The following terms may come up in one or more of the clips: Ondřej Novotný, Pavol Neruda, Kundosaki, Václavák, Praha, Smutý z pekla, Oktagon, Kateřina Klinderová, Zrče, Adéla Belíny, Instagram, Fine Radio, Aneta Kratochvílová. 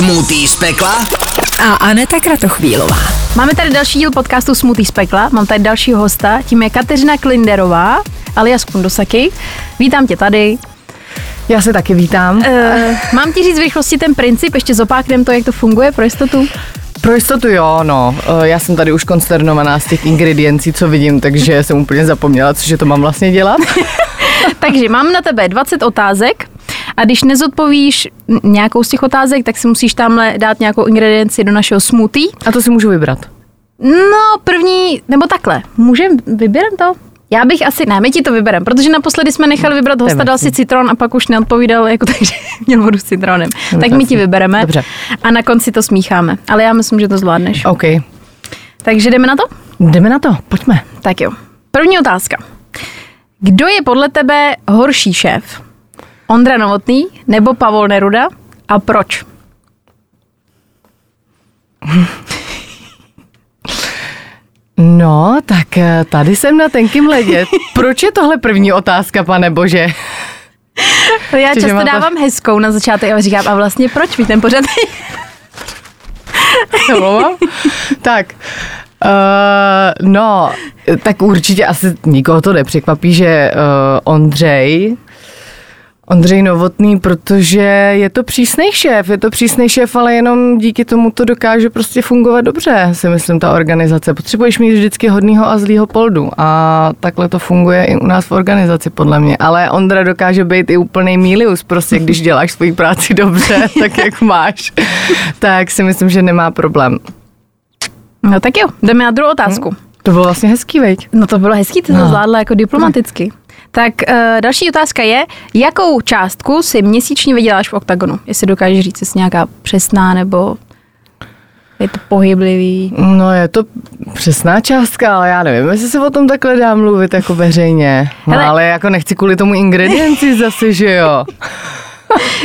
Smutý z pekla a Aneta Kratochvílová. Máme tady další díl podcastu Smutý z pekla, mám tady dalšího hosta, tím je Kateřina Klinderová, alias Kundosaki. Vítám tě tady. Já se taky vítám. Mám ti říct v rychlosti ten princip, ještě zopáknem to, jak to funguje pro jistotu? Pro jistotu jo, no. Já jsem tady už konsternovaná z těch ingrediencí, co vidím, takže jsem úplně zapomněla, cože to mám vlastně dělat. Takže mám na tebe 20 otázek. A když nezodpovíš nějakou z těch otázek, tak si musíš tamhle dát nějakou ingredienci do našeho smoothie. A to si můžu vybrat? No, první, nebo takhle. Můžem, vyberem to? Já bych asi, ne, my ti to vyberem, protože naposledy jsme nechali vybrat hosta, dal si citron a pak už neodpovídal, jako takže měl vodu s citronem. Tak my ti vybereme. Dobře. A na konci to smícháme. Ale já myslím, že to zvládneš. OK. Takže jdeme na to? Jdeme na to, pojďme. Tak jo. První otázka. Kdo je podle tebe horší šéf? Ondra Novotný nebo Pavol Neruda a proč? No, tak tady jsem na tenkým ledě. Proč je tohle první otázka, pane bože? No já často dávám hezkou na začátek a říkám, a vlastně proč? Víte, ten pořád. Tak. No, tak určitě asi nikoho to nepřekvapí, že Ondřej Novotný, protože je to přísnej šéf, ale jenom díky tomu to dokáže prostě fungovat dobře, si myslím, ta organizace. Potřebuješ mít vždycky hodnýho a zlýho poldu a takhle to funguje i u nás v organizaci, podle mě. Ale Ondra dokáže být i úplnej milius, prostě když děláš svoji práci dobře, tak jak máš, tak si myslím, že nemá problém. No tak jo, jdeme na druhou otázku. To bylo vlastně hezký, veď? No to bylo hezký, ty to zvládla jako diplomaticky. Tak další otázka je, jakou částku si měsíčně vyděláš v Oktagonu? Jestli dokážeš říct, jestli nějaká přesná, nebo je to pohyblivý? No je to přesná částka, ale já nevím, jestli se o tom takhle dá mluvit jako veřejně. No, ale jako nechci kvůli tomu ingredienci zase, že jo?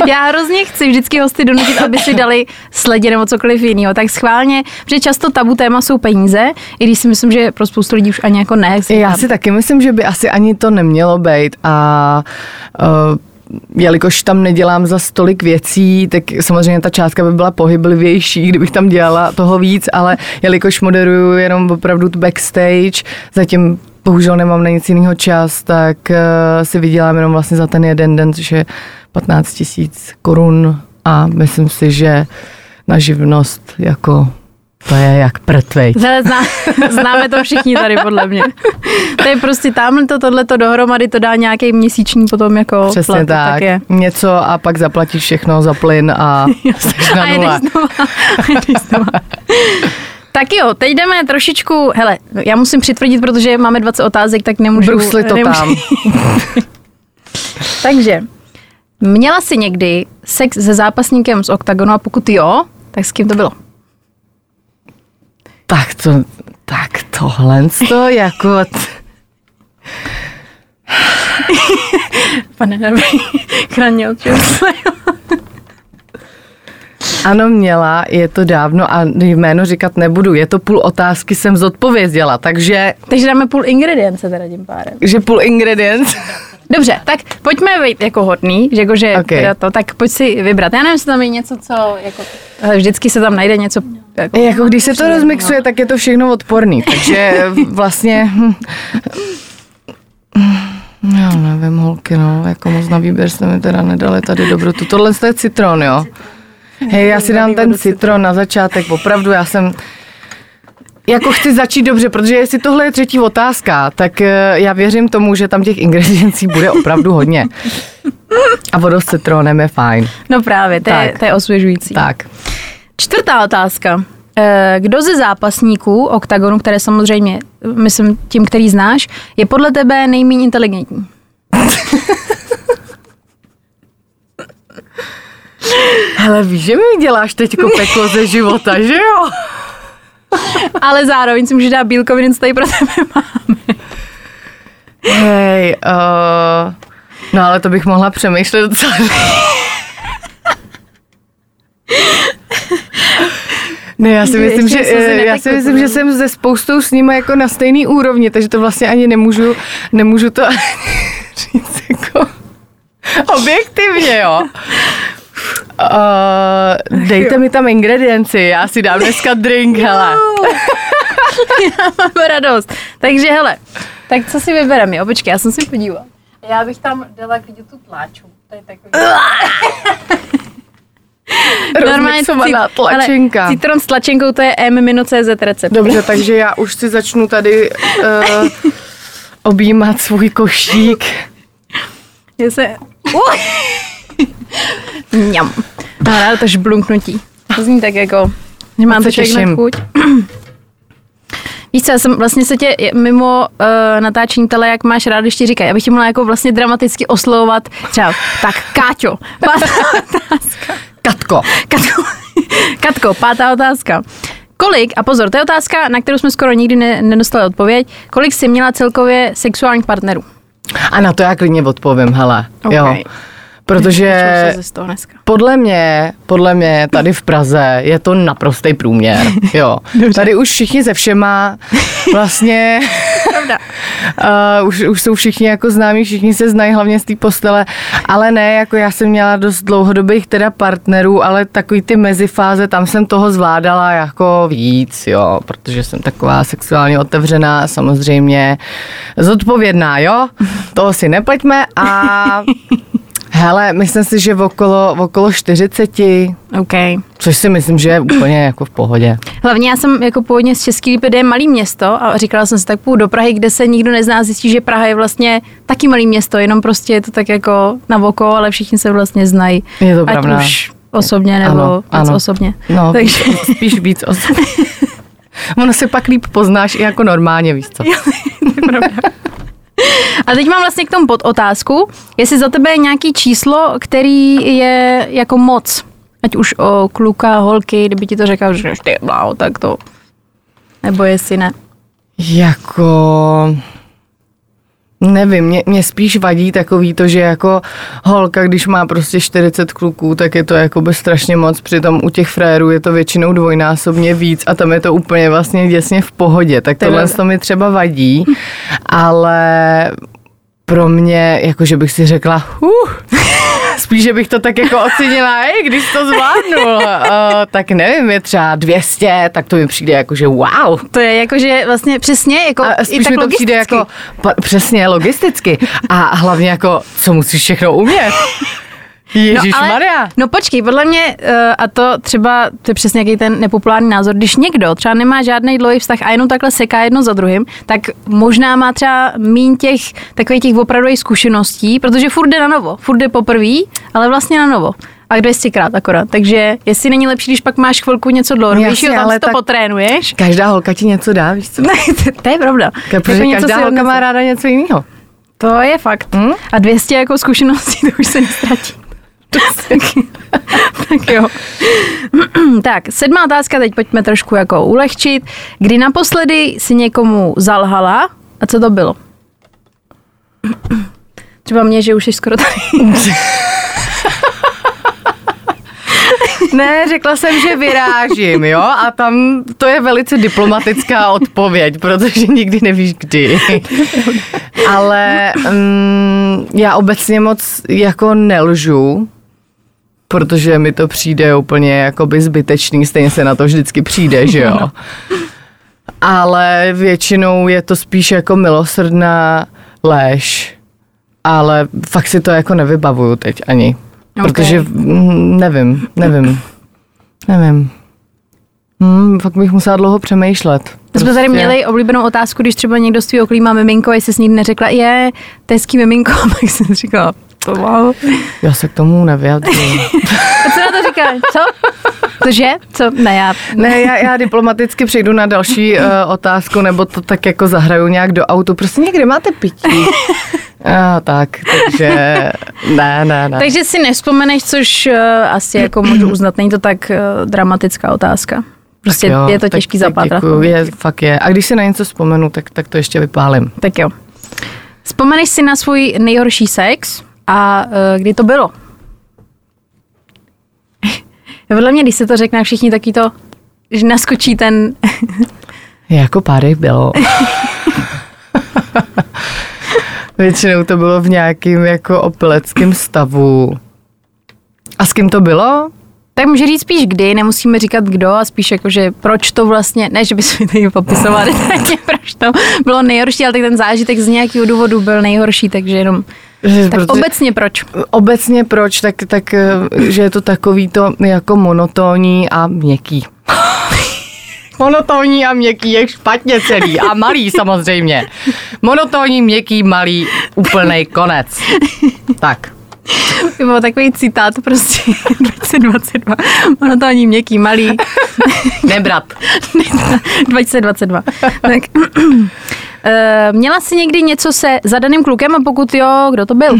Já hrozně chci vždycky hosty donutit, aby si dali sledě nebo cokoliv jiného. Tak schválně, protože často tabu téma jsou peníze, i když si myslím, že pro spoustu lidí už ani jako ne. Já si taky myslím, že by asi ani to nemělo být a jelikož tam nedělám za tolik věcí, tak samozřejmě ta částka by byla pohyblivější, kdybych tam dělala toho víc, ale jelikož moderuju jenom opravdu backstage, zatím bohužel nemám na nic jiného čas, tak si vydělám jenom vlastně za ten jeden den, což je 15 000 korun a myslím si, že na živnost jako to je jak prtvej. Známe to všichni tady podle mě. To je prostě tamhle tohleto dohromady, to dá nějaký měsíční potom jako přesně plat, tak je. Něco a pak zaplatíš všechno za plyn a jsi na nula. A jdeš znova. Tak jo, teď jdeme trošičku, hele, já musím přitvrdit, protože máme 20 otázek, tak nemůžu. Brusli to tam. Takže, měla jsi někdy sex se zápasníkem z Oktagonu a pokud jo, tak s kým to bylo? Tak tohle jako... Pane Nervý, chraně od Ano, měla, je to dávno a jméno říkat nebudu, je to půl otázky jsem zodpověděla, takže... Takže dáme půl ingredience teda tím párem. Že půl ingredience? Dobře, tak pojďme být jako hodný, že okay. Teda to, tak pojď si vybrat. Já nevím, jestli tam je něco, co jako... Vždycky se tam najde něco... Jako když se to rozmixuje, tak je to všechno odporný, takže vlastně... Já nevím, holky, no, jako moc na výběr jste mi teda nedali tady dobrotu. Tohle je citron, jo? Hej, já si dám ten citron na začátek, opravdu, já jsem... Jako chci začít dobře, protože jestli tohle je třetí otázka, tak já věřím tomu, že tam těch ingrediencí bude opravdu hodně. A voda s citronem je fajn. No právě, to je osvěžující. Tak. Čtvrtá otázka. Kdo ze zápasníků Oktagonu, které samozřejmě, myslím tím, který znáš, je podle tebe nejméně inteligentní? Hele, víš, že mi děláš teďko peklo ze života, že jo? Ale zároveň si můžeš dát bílkoviny, co tady pro tebe máme. Hej, no ale to bych mohla přemýšlet docela. Ne, já si myslím, že jsem se spoustou s nimi jako na stejný úrovni, takže to vlastně ani nemůžu to říct jako objektivně, jo. Dejte mi tam ingredienci, já si dám dneska drink, hele. Já mám radost. Takže hele, tak co si vybereme? Počkej, já jsem si podívala. Já bych tam dala k tu tláču. To je takový. Rozmixovaná tlačenka. Citron s tlačenkou, to je m-cz recept. Dobře, takže já už si začnu tady objímat svůj košík. Já se... Mňam. Ráda to žblunknutí. To zní tak jako, že mám to člověk na chuť. Víš co, já jsem vlastně se tě mimo natáčení tele, jak máš rád, když ti říkají, abych tě mohla jako vlastně dramaticky oslovovat třeba, tak Káťo, pátá otázka. Katko, pátá otázka. Kolik, a pozor, to je otázka, na kterou jsme skoro nikdy nedostali odpověď, kolik jsi měla celkově sexuálních partnerů? A na to já klidně odpovím, hele, okay. Jo. Protože podle mě tady v Praze je to naprostý průměr, jo. Tady už všichni se všema vlastně, už jsou všichni jako známí, všichni se znají hlavně z té postele, ale ne, jako já jsem měla dost dlouhodobých teda partnerů, ale takový ty mezifáze, tam jsem toho zvládala jako víc, jo, protože jsem taková sexuálně otevřená, samozřejmě zodpovědná, jo, toho si nepleťme a... Hele, myslím si, že okolo 40, okay. Což si myslím, že je úplně jako v pohodě. Hlavně já jsem jako původně z Český Lípa, kde je malý město a říkala jsem si tak půjdu do Prahy, kde se nikdo nezná, zjistí, že Praha je vlastně taky malý město, jenom prostě je to tak jako na oko, ale všichni se vlastně znají. Je to pravda. Ať už osobně nebo ano. Osobně. No, takže... spíš víc osobně. Ono se pak líp poznáš i jako normálně, víš co. A teď mám vlastně k tomu podotázku, jestli za tebe je nějaký číslo, který je jako moc, ať už o kluka, holky, kdyby ti to řekla, že ty bláho, tak to, nebo jestli ne. Jako, nevím, mě spíš vadí takový to, že jako holka, když má prostě 40 kluků, tak je to jakoby strašně moc, přitom u těch frérů je to většinou dvojnásobně víc a tam je to úplně vlastně děsně v pohodě, tak tohle to mi třeba vadí, ale pro mě, jakože bych si řekla, spíš, že bych to tak jako ocenila, když to zvládnul, tak nevím, je třeba 200, tak to mi přijde jakože wow. To je jakože vlastně přesně, jako a spíš i tak mi to přijde jako, přesně, logisticky a hlavně jako, co musíš všechno umět. Ježišmarja. No počkej, podle mě, a to třeba, to je přesně jaký ten nepopulární názor, když někdo třeba nemá žádný dlouhý vztah a jenom takhle seká jedno za druhým, tak možná má třeba míň těch takových těch opravdových zkušeností, protože furt jde na novo, furt jde poprvý, ale vlastně na novo. A 200krát akorát, takže jestli není lepší, když pak máš chvilku něco dlouhodobějšího, tam si to potrénuješ. Každá holka ti něco dá, víš co? To je pravda. Protože každá holka má ráda něco jiného. To je fakt. A 200 jako zkušeností, to už se nestratí. Tak jo. Tak, 7. otázka, teď pojďme trošku jako ulehčit. Kdy naposledy si někomu zalhala a co to bylo? Třeba mě, že už jsi skoro tady. Ne, řekla jsem, že vyrážím, jo? A tam to je velice diplomatická odpověď, protože nikdy nevíš kdy. Ale já obecně moc jako nelžu, protože mi to přijde úplně jakoby zbytečný, stejně se na to vždycky přijde, že jo. Ale většinou je to spíš jako milosrdná lež, ale fakt si to jako nevybavuju teď ani, okay. Protože nevím. Fakt bych musela dlouho přemýšlet. Jsme tady měli oblíbenou otázku, když třeba někdo z tvýho klíma miminko, jestli jsi nikdy neřekla, je, to je ský miminko, tak jsem říkala, wow. Já se k tomu nevyjadřuji. A co na to říkáš? Co? Cože? Co? Ne, já diplomaticky přejdu na další otázku, nebo to tak jako zahraju nějak do autu. Prostě někde máte pití. Tak, takže ne. Takže si nevzpomeneš, což asi jako můžu uznat, není to tak dramatická otázka. Prostě jo, je to těžký zapátrat. Fakt je. A když si na něco vzpomenu, tak to ještě vypálím. Tak jo. Vzpomeneš si na svůj nejhorší sex? A kdy to bylo? Podle mě, když se to řekne všichni, taky to, že naskočí ten... Jako pár bylo. Většinou to bylo v nějakým jako opeleckém stavu. A s kým to bylo? Tak může říct spíš kdy, nemusíme říkat kdo a spíš jakože proč to vlastně, ne, že bychom tady popisovali, proč to bylo nejhorší, ale tak ten zážitek z nějakého důvodu byl nejhorší, takže jenom, tak obecně proč? Obecně proč, tak že je to takový to jako monotónní a měkký. Monotónní a měkký je špatně celý a malý samozřejmě. Monotónní, měkký, malý, úplnej konec. Tak. Byl takový citát prostě 2022. Monotónní, měkký, malý. Nebrat. 2022. Tak. Měla jsi někdy něco se zadaným klukem a pokud jo, kdo to byl?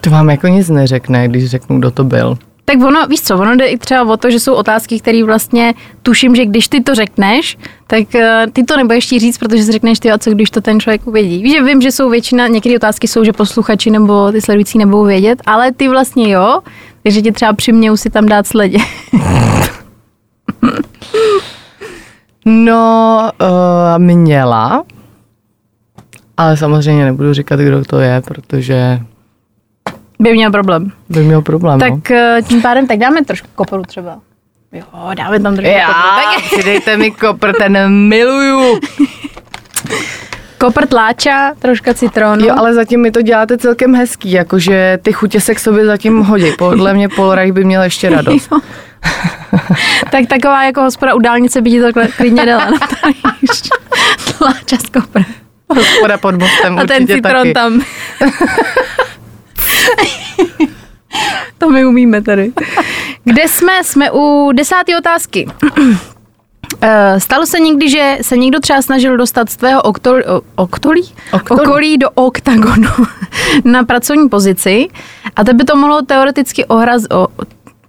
To vám jako nic neřekne, když řeknu, kdo to byl. Tak ono, víš co, ono jde i třeba o to, že jsou otázky, které vlastně tuším, že když ty to řekneš, tak ty to nebudeš ti říct, protože si řekneš ty a co, když to ten člověk uvědí. Víš, že vím, že jsou většina, některé otázky jsou, že posluchači nebo ty sledující nebudou vědět, ale ty vlastně jo, takže tě třeba přiměju si tam dát sledě. No, měla, ale samozřejmě nebudu říkat, kdo to je, protože... By měl problém, tak no. Tím pádem, tak dáme trošku kopru třeba. Jo, dáme tam trošku kopru. Tak přidejte mi kopr, ten miluju. Kopr, tláča, troška citronu. Jo, ale zatím mi to děláte celkem hezký, jakože ty chutě se k sobě zatím hodí. Podle mě Poloraj by měl ještě radost. Tak taková jako hospoda u dálnice by ti to klidně dala. No, tláča s koprem. Hospoda pod mostem určitě taky. A ten citron taky. Tam... To my umíme tady. Kde jsme? Jsme u 10. otázky. Stalo se někdy, že se někdo třeba snažil dostat z tvého okolí do oktagonu na pracovní pozici a tebe to mohlo teoreticky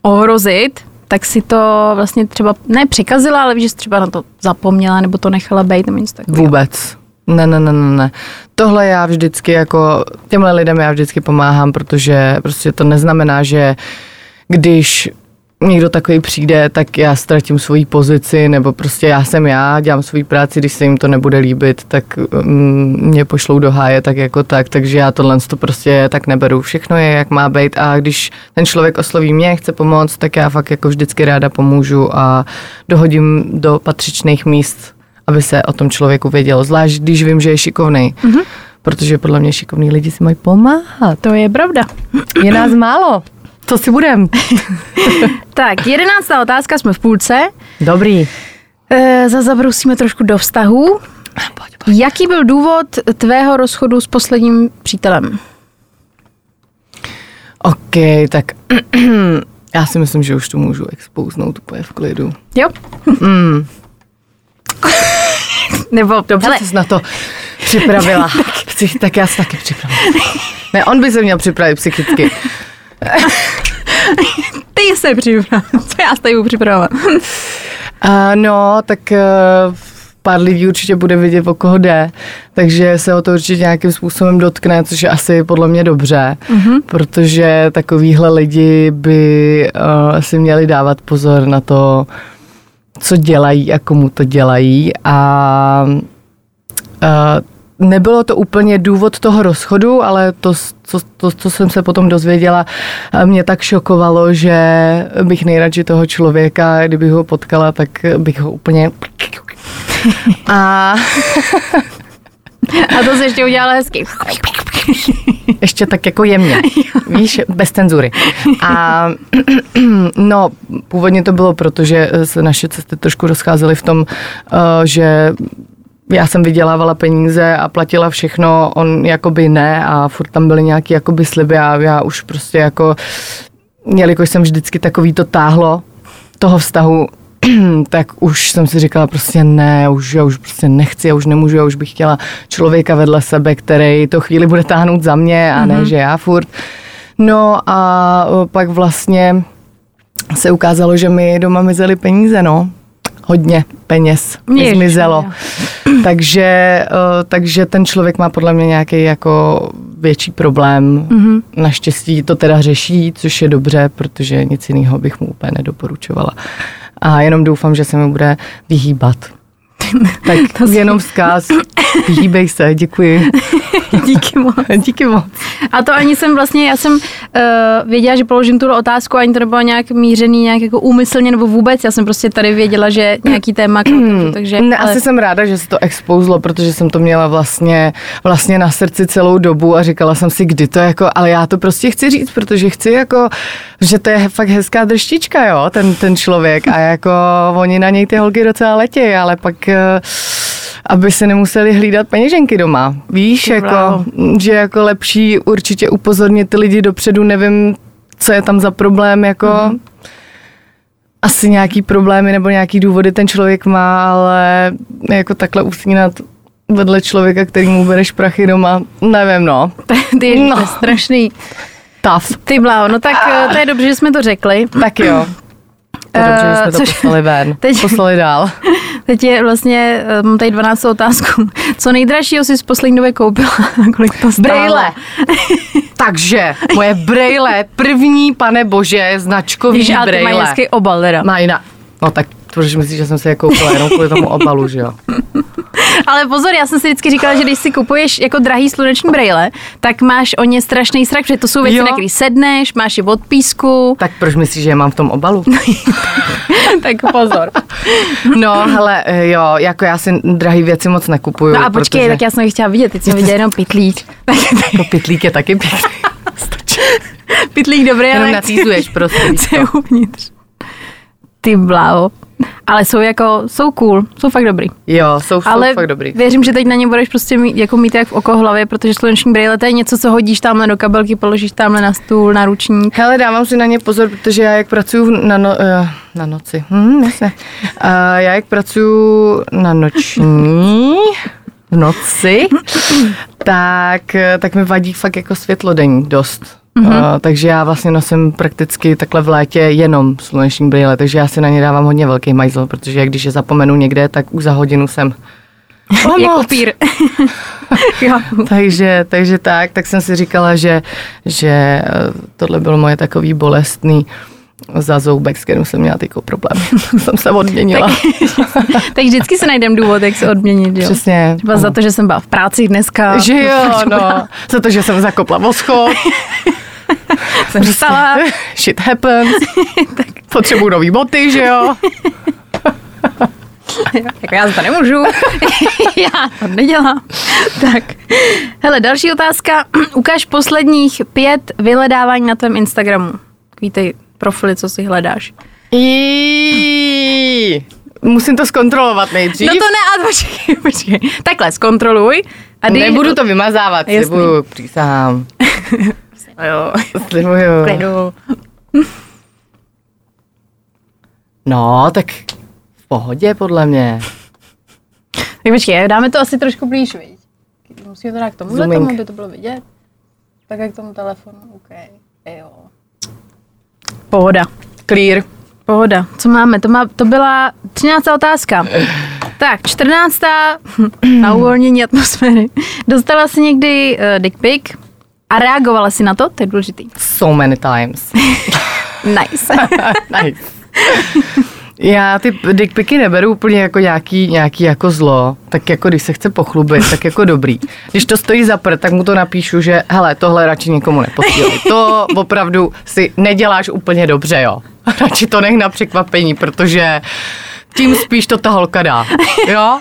ohrozit, tak si to vlastně třeba ne přikazila, ale že jsi třeba na to zapomněla nebo to nechala bejt nebo něco takového. Vůbec. Ne. Tohle já vždycky jako, těmhle lidem já vždycky pomáhám, protože prostě to neznamená, že když někdo takový přijde, tak já ztratím svoji pozici, nebo prostě já jsem já, dělám svoji práci, když se jim to nebude líbit, tak mě pošlou do háje, tak jako tak, takže já tohle to prostě tak neberu. Všechno je, jak má být a když ten člověk osloví mě, chce pomoct, tak já fakt jako vždycky ráda pomůžu a dohodím do patřičných míst, aby se o tom člověku vědělo, zvlášť když vím, že je šikovný. Mm-hmm. Protože podle mě šikovní lidi si mají pomáhat. To je pravda. Je nás málo. Co si budem? Tak, 11. otázka, jsme v půlce. Dobrý. Zabrousíme trošku do vztahů. Pojď. Jaký byl důvod tvého rozchodu s posledním přítelem? OK, tak... Já si myslím, že už tu můžu expouznout úplně v klidu. Jo. Nebo, dobře, jsi na to připravila. Tak já se taky připravila. Ne, on by se měl připravit psychicky. Ty se připravila. Co já se tady budu připravovat? No, tak pár lidí určitě bude vidět, o koho jde. Takže se o to určitě nějakým způsobem dotkne, což je asi podle mě dobře. Mm-hmm. Protože takovýhle lidi by si měli dávat pozor na to, co dělají a komu to dělají a nebylo to úplně důvod toho rozchodu, ale to, co jsem se potom dozvěděla, mě tak šokovalo, že bych nejradši toho člověka, kdybych ho potkala, tak bych ho úplně... A to se ještě udělala hezky. Ještě tak jako jemně, víš, bez cenzury. A no, původně to bylo, protože se naše cesty trošku rozcházely v tom, že já jsem vydělávala peníze a platila všechno, on jakoby ne a furt tam byly nějaký jakoby sliby a já už prostě jako, jelikož jsem vždycky takový to táhlo toho vztahu, tak už jsem si říkala prostě ne, já už prostě nechci, já už nemůžu, já už bych chtěla člověka vedle sebe, který to chvíli bude táhnout za mě a ne, že já furt. No a pak vlastně se ukázalo, že mi doma mizely peníze, no. Hodně peněz zmizelo. Takže ten člověk má podle mě nějaký jako větší problém. Mm-hmm. Naštěstí to teda řeší, což je dobře, protože nic jiného bych mu úplně nedoporučovala. A jenom doufám, že se mi bude vyhýbat. Tak jenom vzkaz, hýbej se, děkuji. Díky moc. Díky moc. A to ani jsem vlastně, já jsem věděla, že položím tu otázku, ani to nebylo nějak mířený, nějak jako úmyslně nebo vůbec, já jsem prostě tady věděla, že nějaký téma, takže... Ne, ale... Asi jsem ráda, že se to expouzlo, protože jsem to měla vlastně na srdci celou dobu a říkala jsem si, kdy to jako, ale já to prostě chci říct, protože chci jako, že to je fakt hezká drštička, jo, ten člověk a jako oni na něj ty holky docela letějí, ale pak... aby se nemuseli hlídat peněženky doma. Víš, jako, že jako lepší určitě upozornit ty lidi dopředu, nevím, co je tam za problém, jako asi nějaký problémy nebo nějaký důvody ten člověk má, ale jako takhle usínat vedle člověka, který mu bereš prachy doma, nevím, no. To je strašný. Tough. Ty bláho, no tak to je dobře, že jsme to řekli. Tak jo. To je dobře, že jsme to poslali ven, poslali dál. Teď je vlastně, mám tady 12. otázku. Co nejdražšího si z poslední doby koupila? Kolik to stálo? Brejle. Takže, moje brejle, první, pane bože, značkový brejle. Ale ty mají hezký obal, teda. Mají na... No tak, protože myslíš, že jsem se je koupila jenom kvůli tomu obalu, že jo? Ale pozor, já jsem si vždycky říkala, že když si kupuješ jako drahý sluneční brejle, tak máš o ně strašný strach, protože to jsou věci, jo, na který sedneš, máš je od písku. Tak proč myslíš, že je mám v tom obalu? Tak pozor. No, hele, jo, jako já si drahý věci moc nekupuju. No a počkej, protože... tak já jsem je chtěla vidět, teď jsem viděla jenom pytlík. Jako pytlík je taky pěkný. Pytlík dobrý, jenom ale... Jenom natýzuješ prostě. Co je uvnitř. Ty bláho. Ale jsou cool, jsou fakt dobrý. Jo, jsou fakt dobrý. Ale věřím, že teď na ně budeš prostě mít jak v oko hlavě, protože sluneční brejle to je něco, co hodíš tamhle do kabelky, položíš tamhle na stůl, na ručník. Hele, dávám si na ně pozor, protože já jak pracuju na noci. Já jak pracuju na noční, v noci, tak mi vadí fakt jako světlo denní dost. Takže já vlastně nosím prakticky takhle v létě jenom sluneční brýle, takže já si na ně dávám hodně velký majzl, protože když je zapomenu někde, tak už za hodinu jsem jako pír. takže jsem si říkala, že tohle bylo moje takový bolestný zazoubek, s kterým jsem měla takový problém. Jsem se odměnila. Tak vždycky se najdem důvod, jak se odměnit, jo? Přesně. Třeba za to, že jsem byla v práci dneska. Že jo, no. Za to, že jsem zakopla voschod. Jsem vstala. Shit happens. Potřebuju nový boty, že jo? Jako já to nemůžu. Já to nedělám. Tak. Hele, další otázka. Ukaž posledních 5 vyhledávání na tvém Instagramu. Vítej. Profily, co si hledáš. Musím to zkontrolovat nejdřív. No to ne, a počkej. Takhle, zkontroluj. A nebudu to vymazávat, slibuju, přísahám. Slibuju. No, tak v pohodě, podle mě. Tak počkej, dáme to asi trošku blíž, viď? Musíme to dát k tomuhle tomu, aby to bylo vidět. Tak jak k tomu telefonu, OK. Jo. Pohoda. Clear. Pohoda. Co máme? To byla 13. otázka. Tak, 14. na uvolnění atmosféry. Dostala si někdy dick pic a reagovala si na to? To je důležitý. So many times. Nice. Já ty dick picy neberu úplně jako nějaký jako zlo, tak jako když se chce pochlubit, tak jako dobrý. Když to stojí za prd, tak mu to napíšu, že hele, tohle radši nikomu neposílej. To opravdu si neděláš úplně dobře, jo. Radši to nech na překvapení, protože tím spíš to ta holka dá, jo.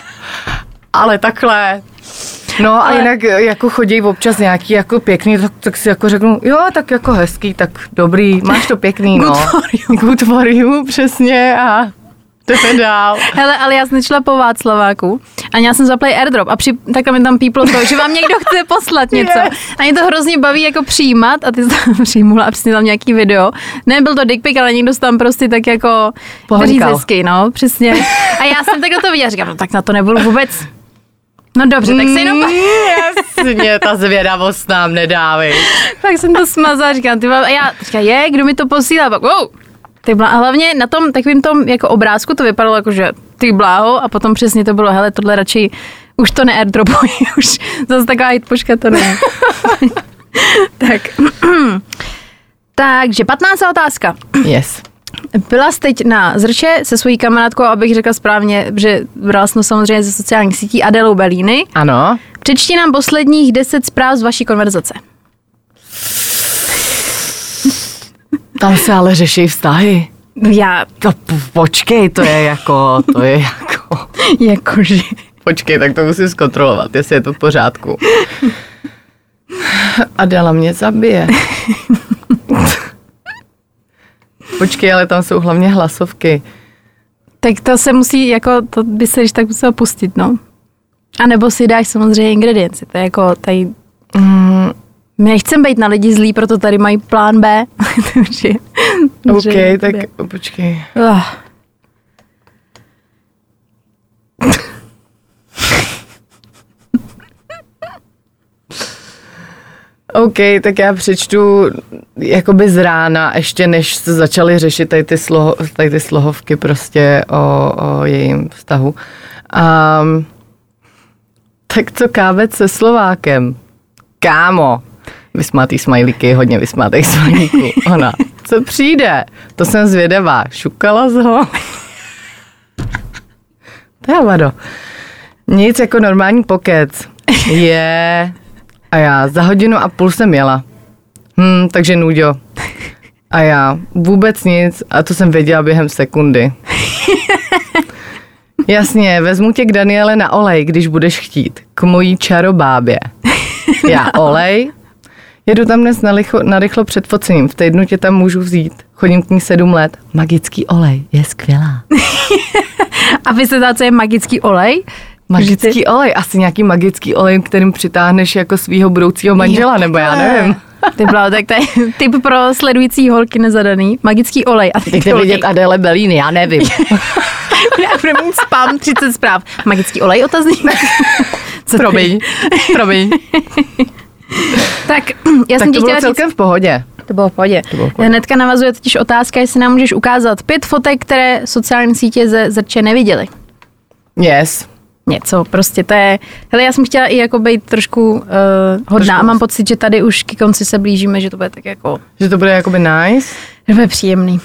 Ale takhle... No a jinak jako chodí občas nějaký jako pěkný, tak si jako řeknu, jo, tak jako hezký, tak dobrý, máš to pěkný, no. Good for you, přesně a jdeme dál. Hele, ale já jsem nečla po Václaváku a já jsem zaplay airdrop a takhle mi tam píplo to, že vám někdo chce poslat něco. Yes. A mě to hrozně baví jako přijímat a ty jsi tam přijmula a přesně tam nějaký video. Nebyl to dick pic, ale někdo se tam prostě tak jako hezky, no, přesně. A já jsem takhle to viděla, říkám, no tak na to nebudu vůbec. No dobře, tak se jenom... Jasně, ta zvědavost nám nedávej. Tak jsem to smazala, říkám, kdo mi to posílá? Pak, wow, ty bláho. A hlavně na tom takovým tom jako obrázku to vypadalo jako, že ty bláho a potom přesně to bylo, hele, tohle radši už to ne-airdropuj, už zase taková hitpoška to ne. Tak. Takže 15. otázka. Yes. Byla jsi teď na Zrče se svojí kamarádkou, abych řekla správně, že byla jsi samozřejmě ze sociálních sítí, Adélou Belíny. Ano. Přečti nám posledních 10 zpráv z vaší konverzace. Tam se ale řeší vztahy. Já... To, počkej, to je jako... Jakože... Počkej, tak to musím zkontrolovat, jestli je to v pořádku. Adéla mě zabije. Počkej, ale tam jsou hlavně hlasovky. Tak to se musí, jako, to by se když tak musela pustit, no. A nebo si dáš samozřejmě ingredienci, to je jako tady... My nechcem být na lidi zlí, proto tady mají plán B. OK, tak počkej. OK, tak já přečtu jakoby z rána, ještě než se začaly řešit tady ty slohovky prostě o jejím vztahu. Tak co kávec se Slovákem? Kámo, vysmátý smajlíky, hodně vysmátej smajlíků. Ona, co přijde? To jsem zvědavá. Šukala z ho. To je vado. Nic jako normální pokec. Je... A já za 1,5 hodiny jsem jela. Takže nuďo. A já vůbec nic a to jsem věděla během sekundy. Jasně, vezmu tě k Daniele na olej, když budeš chtít. K mojí čarobábě. Já olej. Jedu tam dnes narychlo před focením. V týdnu tě tam můžu vzít. Chodím k ní 7 let. Magický olej je skvělá. A vy se co je magický olej? Magický olej, asi nějaký magický olej, kterým přitáhneš jako svýho budoucího manžela, nebo já nevím. Ty byla, tak to je tip pro sledující holky nezadaný. Magický olej. A teď vidět Adéle Belíny, já nevím. Já budeme mít spam 30 zpráv. Magický olej, otazník. Promiň. Tak, já jsem ti chtěla říct... celkem v pohodě. To bylo v pohodě. Hnedka navazuje totiž otázka, jestli nám můžeš ukázat 5 fotek, které sociální sítě ze Zrče neviděly. Yes. Něco, prostě to je... Hele, já jsem chtěla i jako být trošku hodná a mám pocit, že tady už k konci se blížíme, že to bude tak jako... Že to bude jakoby nice? Že to bude příjemný.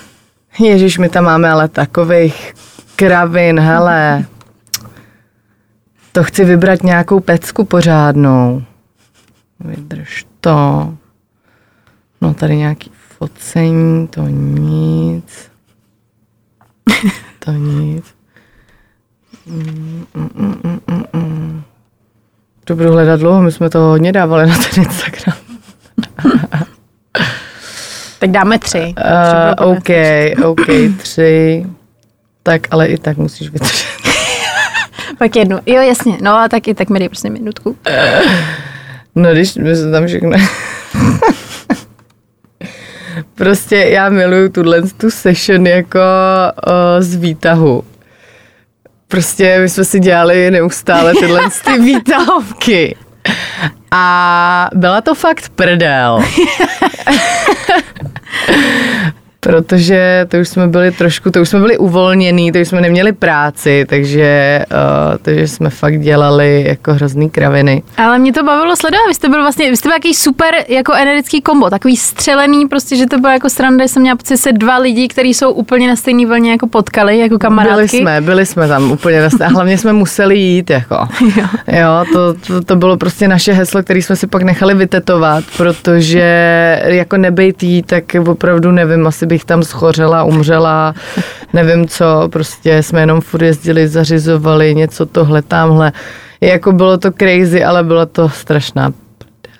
Ježiš, my tam máme ale takových kravin, hele. To chci vybrat nějakou pecku pořádnou. Vydrž to. No tady nějaký focení, to nic. To budu hledat dlouho, my jsme to hodně dávali na ten Instagram. Tak dáme 3. OK, 3. Tak, ale i tak musíš vytržet. Pak 1, jo jasně, no a tak i tak mi dej prostě minutku. No když se tam všechno... Prostě já miluju tu session jako z výtahu. Prostě my jsme si dělali neustále tyhle ty výtahovky. A byla to fakt prdel. Protože to už jsme byli uvolněný, to už jsme neměli práci, takže jsme fakt dělali jako hrozný kraviny. Ale mě to bavilo sledovat, vy jste byl jaký super jako energický kombo, takový střelený, prostě, že to bylo jako sranda, jsem měla pocit, se 2 lidi, kteří jsou úplně na stejné vlně jako potkali, jako kamarádky. Byli jsme tam úplně na stejné, a hlavně jsme museli jít, jako. Jo, to bylo prostě naše heslo, které jsme si pak nechali vytetovat, protože jako nebejt jí, tak opravdu nevím, asi bych tam schořela, umřela, nevím co, prostě jsme jenom furt jezdili, zařizovali něco tohle, tamhle. Jako bylo to crazy, ale bylo to strašná prdel.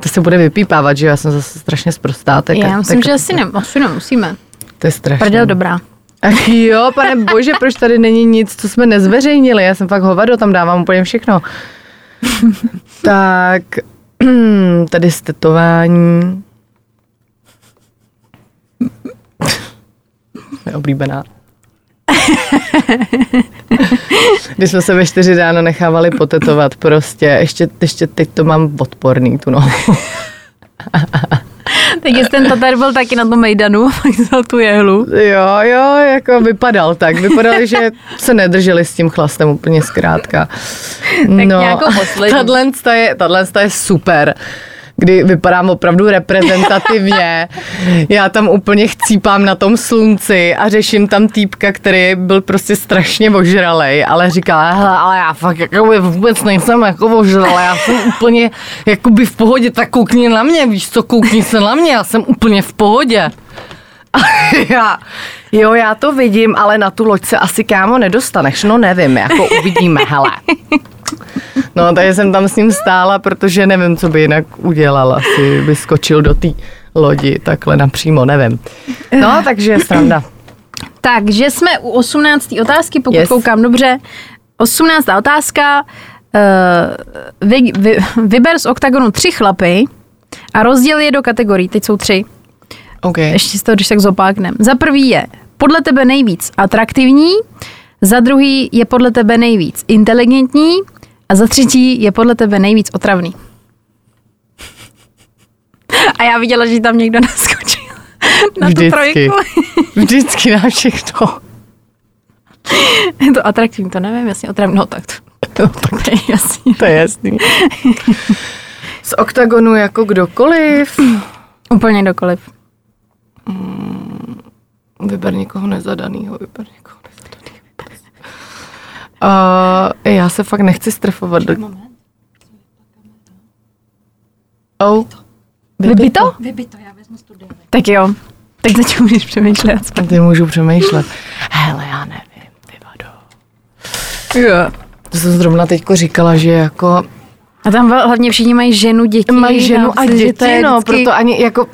To se bude vypípávat, že já jsem zase strašně sprostá. Já myslím, že asi nemusíme. To je strašné. Prdel dobrá. Ach jo, pane bože, proč tady není nic, co jsme nezveřejnili, já jsem fakt hovado, tam dávám úplně všechno. Tak, tady stetování. Oblíbená. Když jsme se ve 4 ráno nechávali potetovat, prostě, ještě teď to mám odporný, tu nohu. Tak jestli ten Tatar byl taky na tom mejdanu, tak vzal tu jehlu. Jo, jako vypadal, že se nedrželi s tím chlastem úplně zkrátka. Tak no, nějakou poslední. Tato je super. kdy vypadám opravdu reprezentativně. Já tam úplně chcípám na tom slunci a řeším tam týpka, který byl prostě strašně ožralej, ale říká, ale já fakt jakoby vůbec nejsem jako ožralej, já jsem úplně jakoby v pohodě, tak koukni na mě, víš co, koukni se na mě, já jsem úplně v pohodě. Já to vidím, ale na tu loď se asi, kámo, nedostaneš, no nevím, jako uvidíme, hele. No, takže jsem tam s ním stála, protože nevím, co by jinak udělala, asi by skočil do té lodi, takhle napřímo, nevím. No, takže sranda. Takže jsme u 18. otázky, pokud koukám dobře. 18. otázka, vyber z Oktagonu 3 chlapy a rozděl je do kategorií, teď jsou 3. Okay. Ještě z toho, když tak zopáknem. Za prvý je podle tebe nejvíc atraktivní, za druhý je podle tebe nejvíc inteligentní a za třetí je podle tebe nejvíc otravný. A já viděla, že tam někdo naskočil na tu trojku. Vždycky na všechno. Je to atraktivní, to nevím, jasně otravný. No tak to je jasný. To je jasný. Z Oktagonu jako kdokoliv. Úplně kdokoliv. Vyber někoho nezadanýho. Já se fakt nechci strefovat. Vyby to? Vyby to, já vezmu studio. Tak jo, tak teď můžeš přemýšlet. Teď můžu přemýšlet. Hele, já nevím, ty vado. Jo. To jsem zrovna teďko říkala, že jako... A tam hlavně všichni mají ženu, děti. Mají ženu a děti, no, proto ani jako...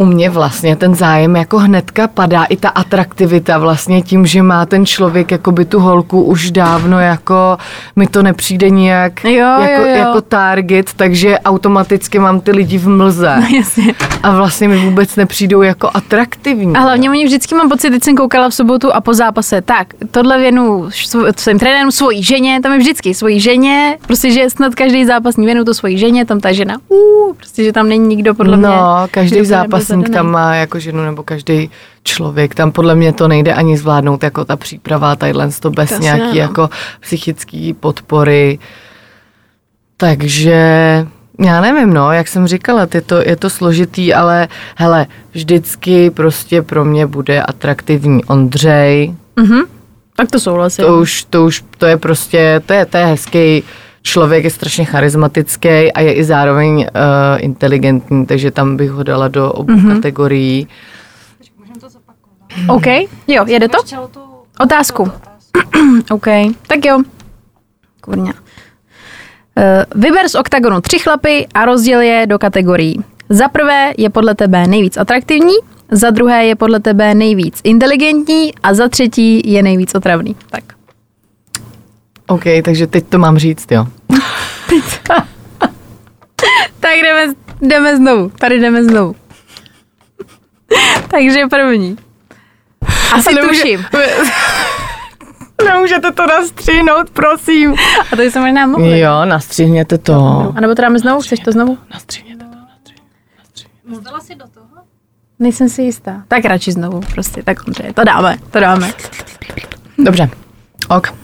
U mě vlastně ten zájem jako hnedka padá, i ta atraktivita vlastně tím, že má ten člověk jakoby tu holku už dávno, jako mi to nepřijde nijak jako target, takže automaticky mám ty lidi v mlze. No, jasně. A vlastně mi vůbec nepřijdou jako atraktivní. A hlavně oni vždycky mám pocit, teď jsem koukala v sobotu a po zápase, tak tohle věnu svým trenérům, svojí ženě, tam je vždycky svojí ženě, prostě že snad každý zápasní věnu to svojí ženě, tam ta žena, prostě že tam není nikdo podle mě. No, každý zápas tam má jako ženu nebo každý člověk, tam podle mě to nejde ani zvládnout jako ta příprava, tadyhle to bez to nějaký jako psychický podpory, takže já nevím, no, jak jsem říkala, je to složitý, ale hele, vždycky prostě pro mě bude atraktivní Ondřej. Mm-hmm. Tak to souhlasím. To je hezký člověk, je strašně charismatický a je i zároveň inteligentní, takže tam bych ho dala do obou kategorií. Můžeme to zopakovat. OK, jo, jede to? Otázku. OK, tak jo. Kurňa. Vyber z Oktagonu 3 chlapy a rozděl je do kategorií. Za prvé je podle tebe nejvíc atraktivní, za druhé je podle tebe nejvíc inteligentní a za třetí je nejvíc otravný. Tak. OK, takže teď to mám říct, jo. Tak jdeme znovu. Tady jdeme znovu. Takže první. Asi tuším. Nemůžete to nastřihnout, prosím. A to jsem možná mluvit. Jo, nastřihněte to. No, a nebo to dáme znovu? Chceš to znovu? Nastřihněte to. Zdala si do toho? Nejsem si jistá. Tak radši znovu, prostě. Tak dobře, to dáme. Dobře. Ok.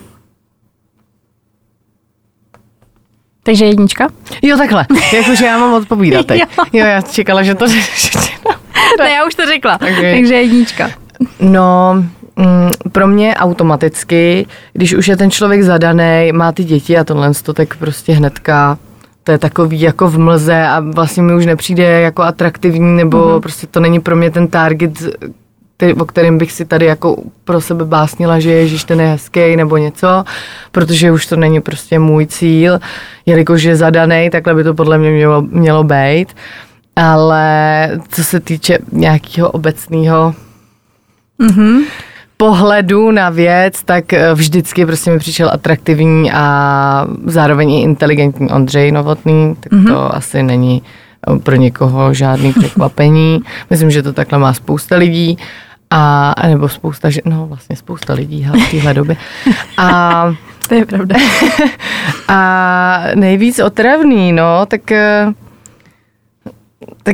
Takže jednička? Jo, takhle. Jakože já mám odpovídat teď. Jo, já čekala, že to řeším. Ne, já už to řekla. Okay. Takže jednička. No, pro mě automaticky, když už je ten člověk zadaný, má ty děti a tohle, tak prostě hnedka to je takový jako v mlze a vlastně mi už nepřijde jako atraktivní, nebo prostě to není pro mě ten target, o kterém bych si tady jako pro sebe básnila, že ježiš, ten je hezký nebo něco, protože už to není prostě můj cíl, jelikož je zadanej, takhle by to podle mě mělo být, ale co se týče nějakého obecného pohledu na věc, tak vždycky prostě mi přišel atraktivní a zároveň i inteligentní Ondřej Novotný, tak to asi není pro někoho žádný překvapení. Myslím, že to takhle má spousta lidí a nebo spousta, no vlastně spousta lidí v téhle době. A to je pravda. A nejvíc otravný, no, tak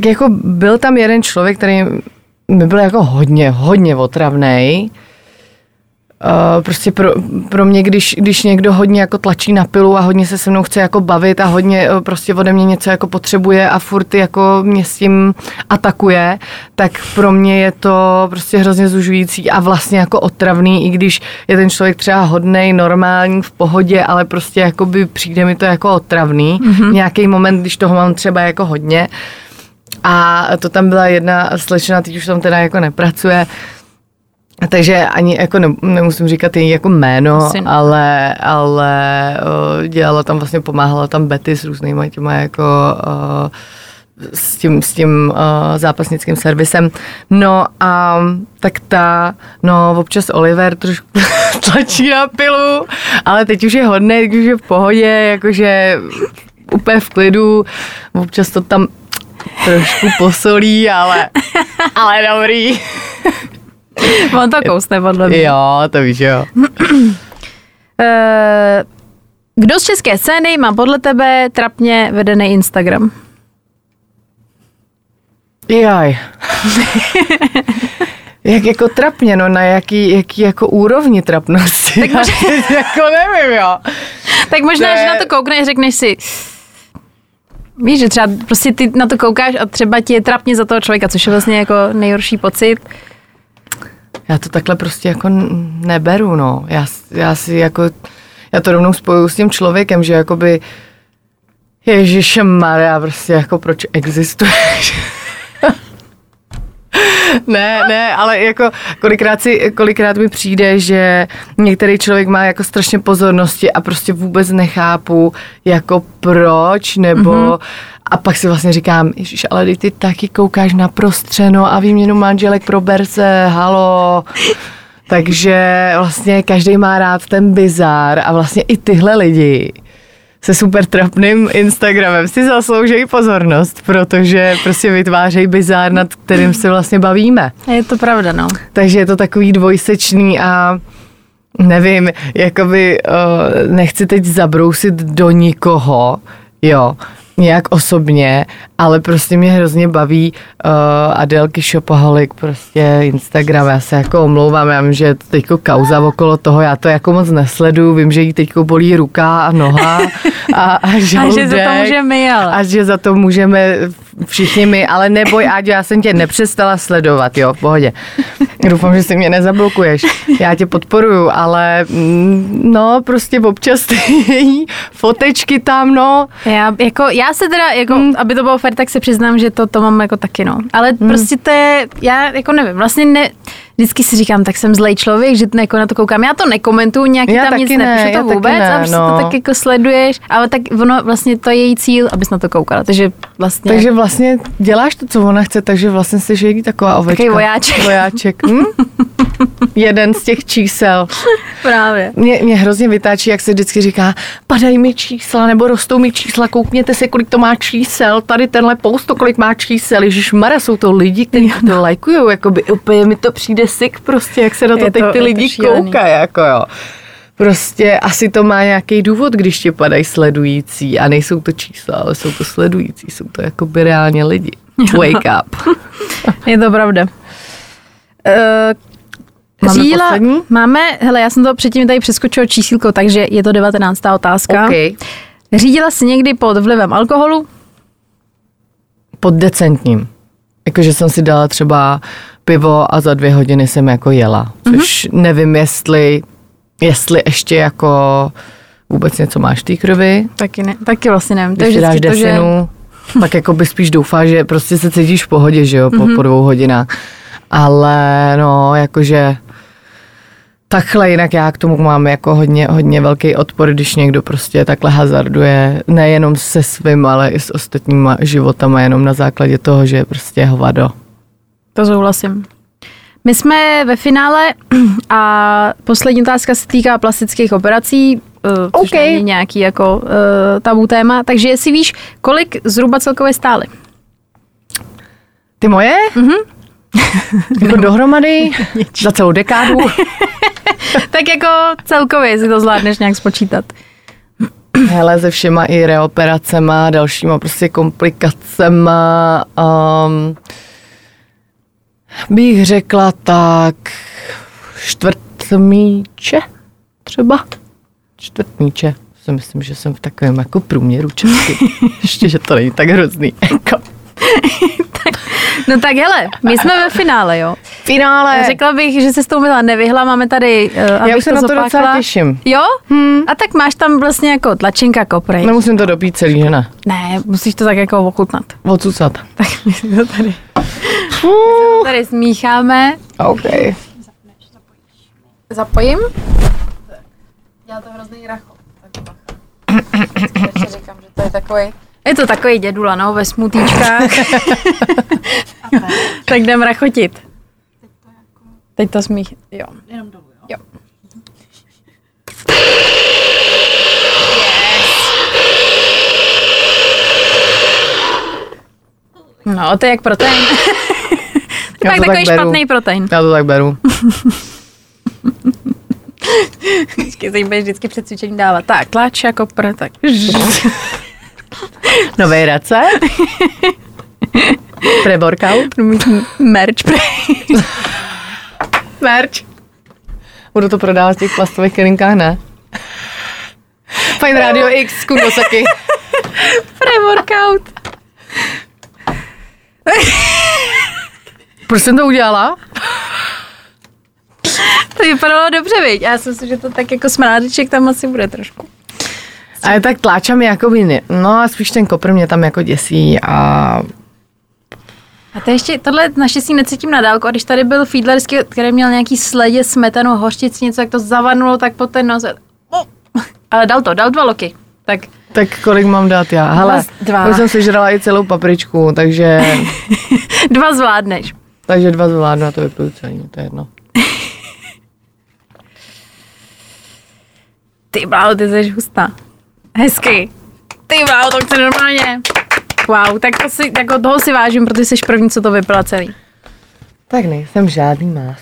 jako byl tam jeden člověk, který mi byl jako hodně otravnej. prostě pro mě, když někdo hodně jako tlačí na pilu a hodně se se mnou chce jako bavit a hodně prostě ode mě něco jako potřebuje a furt jako mě s tím atakuje, tak pro mě je to prostě hrozně zužující a vlastně jako otravný, i když je ten člověk třeba hodnej, normální, v pohodě, ale prostě jakoby přijde mi to jako otravný. Mm-hmm. Nějaký moment, když toho mám třeba jako hodně. A to tam byla jedna slečna, teď už tam teda jako nepracuje, takže ani jako nemusím říkat její jako jméno, ale dělala tam vlastně, pomáhala tam Betty s různýma těma jako s tím zápasnickým servisem. No a tak občas Oliver trošku tlačí na pilu, ale teď už je hodnej, teď už je v pohodě, jakože úplně v klidu, občas to tam trošku posolí, ale dobrý. On to kousne, podle mě. Jo, to víš, jo. Kdo z české scény má podle tebe trapně vedený Instagram? Jaj. Jak jako trapně, no na jaký jako úrovni trapnosti? Tak možná... jako nevím, jo. Tak možná, že na to koukneš, řekneš si... Víš, že třeba prostě ty na to koukáš a třeba ti je trapně za toho člověka, což je vlastně jako nejhorší pocit. Já to takhle prostě jako neberu, no. Já to rovnou spojuju s tím člověkem, že jakoby ježišmarja, prostě jako proč existuješ? Ne, ale jako kolikrát mi přijde, že některý člověk má jako strašně pozornosti a prostě vůbec nechápu jako proč, nebo a pak si vlastně říkám, ježiš, ale když ty taky koukáš na prostřeno a výměnu manželek pro berce, halo. Takže vlastně každý má rád ten bizár a vlastně i tyhle lidi se super trapným Instagramem si zasloužejí pozornost, protože prostě vytvářejí bizár, nad kterým se vlastně bavíme. Je to pravda, no. Takže je to takový dvojsečný a nevím, jakoby nechci teď zabrousit do nikoho, jo, nějak osobně, ale prostě mě hrozně baví Adélky Shopaholic, prostě Instagram, já se jako omlouvám, já vím, že je to teďko kauza okolo toho, já to jako moc nesleduju, vím, že jí teďko bolí ruka a noha a žaludek. A že za to můžeme, ale. A že za to můžeme všichni my, ale neboj, Áďo, já jsem tě nepřestala sledovat, jo, v pohodě. Doufám, že si mě nezablokuješ, já tě podporuju, ale no, prostě občas ty její fotečky tam, no. Já se teda, jako, aby to bylo fér, tak se přiznám, že to mám jako taky, no. Ale prostě to je, já jako nevím, vlastně ne, vždycky si říkám, tak jsem zlej člověk, že jako na to koukám. Já to nekomentuju, nějaký já tam nic nepíšu, to vůbec, ne, a prostě to tak jako sleduješ, ale tak ono vlastně to je její cíl, abys na to koukala, takže vlastně děláš to, co ona chce, takže vlastně jsi její taková ovečka. Takový vojáček. Jeden z těch čísel. Právě. Mě hrozně vytáčí, jak se vždycky říká, padají mi čísla, nebo rostou mi čísla, koukněte se, kolik to má čísel, tady tenhle post, kolik má čísel, ježišmarja, jsou to lidi, kteří to lajkujou, jakoby úplně mi to přijde sick prostě, jak se na to teď ty lidi koukají, jako jo. Prostě asi to má nějaký důvod, když ti padají sledující a nejsou to čísla, ale jsou to sledující, jsou to jakoby reálně lidi. Wake up. Je to pravda. Máme, hele, já jsem to předtím tady přeskočila čísílkou, takže je to 19. otázka. Okay. Řídila jsi někdy pod vlivem alkoholu? Pod decentním. Jakože jsem si dala třeba pivo a za 2 hodiny jsem jako jela. Což nevím, jestli ještě jako vůbec něco máš v té krvi. Taky vlastně nevím. Když si dáš desinu, že... tak jako by spíš doufáš, že prostě se cítíš v pohodě, že jo, po 2 hodinách. Ale no, jakože takhle, jinak já k tomu mám jako hodně velký odpor, když někdo prostě takhle hazarduje, nejenom se svým, ale i s ostatníma životama, jenom na základě toho, že je prostě hovado. To souhlasím. My jsme ve finále a poslední otázka se týká plastických operací, což není nějaký jako tabu téma, takže jestli víš, kolik zhruba celkově stály? Ty moje? Jako dohromady? Za celou dekádu? Tak jako celkově, jestli to zvládneš nějak spočítat. Hele, se všema i reoperacema, dalšíma prostě komplikacema, bych řekla tak 1/4 osmíče třeba, čtvrtníče. Si myslím, že jsem v takovém jako průměru česky. Ještě, že to není tak hrozný. No tak hele, my jsme ve finále, jo. Finále. Řekla bych, že se s tou Mila nevyhla, máme tady, abych já už se na to docela těším. Jo? A tak máš tam vlastně jako tlačinka koprej. Nemusím to dopít celý, že ne? Ne, musíš to tak jako ochutnat. Odsucat. Tak my si to tady, tady smícháme. OK. Zapojím? Já to hrozný rachol. Takže říkám, že to je takový... Je to takový dědula, no, ve smutíčkách. Tak jdem rachotit. Teď to smích, jo. Jenom dolů, jo? Jo. No, to je jak protein. To je takový špatný protein. Já to tak beru. Vždycky se jim budeš vždycky před cvičením dávat. Tak, tlač jako pr, tak. Nové race. Pre-workout. Merch. Merch. Budu to prodávat v těch plastových kerinkách, ne? Fine Radio X, Kundosaki. Pre-workout. Proč jsem to udělala? To vypadalo dobře, viď? Já si myslím, že to tak jako smrádeček tam asi bude trošku. Ale tak tláčam jako by, no a spíš ten kopr mě tam jako děsí a... A to ještě, tohle naštěstí necítím na dálku, a když tady byl Fiedlerský, který měl nějaký sledě, smetanu, hořčic, něco, jak to zavanulo, tak po ten noze... Ale dal 2 loky, tak... Tak kolik mám dát já? Hele, 2. Už jsem sežrala i celou papričku, takže... 2 zvládneš. Takže 2 zvládnu a to vypiju celý, to je jedno. Ty bláho, ty jsi hustá. Hezky. Ty bláho, to chce normálně. Wow, tak to si, tak od toho si vážím, protože jsi první, co to vypila celý. Tak nejsem žádný más.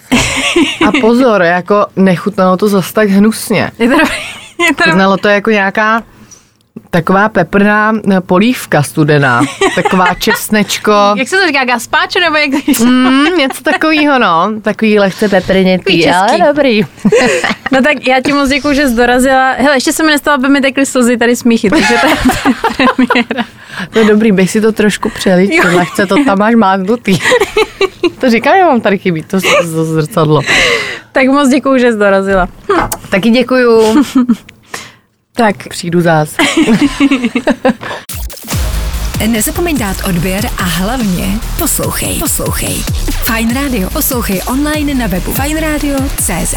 A pozor, jako nechutnalo to zase tak hnusně. Znalo to jako nějaká taková peprná polívka studená. Taková česnečko. Jak se to říká, gazpacho nebo jak? Něco takovýho, no. Takový lehce peprnětý, ale dobrý. No tak já ti moc děkuju, že jsi dorazila. Hele, ještě se mi nestalo, aby mi tekly slzy tady smíchy, takže to je premiéra. No dobrý, bych si to trošku přeličil, lehce to tam máš mávnutý. To říkám, že vám tady chybí, to zrcadlo. Tak moc děkuju, že jsi dorazila. Taky děkuju. Tak přijdu zás. Nezapomeň dát odběr a hlavně poslouchej. Fine Radio. Poslouchej online na webu fineradio.cz.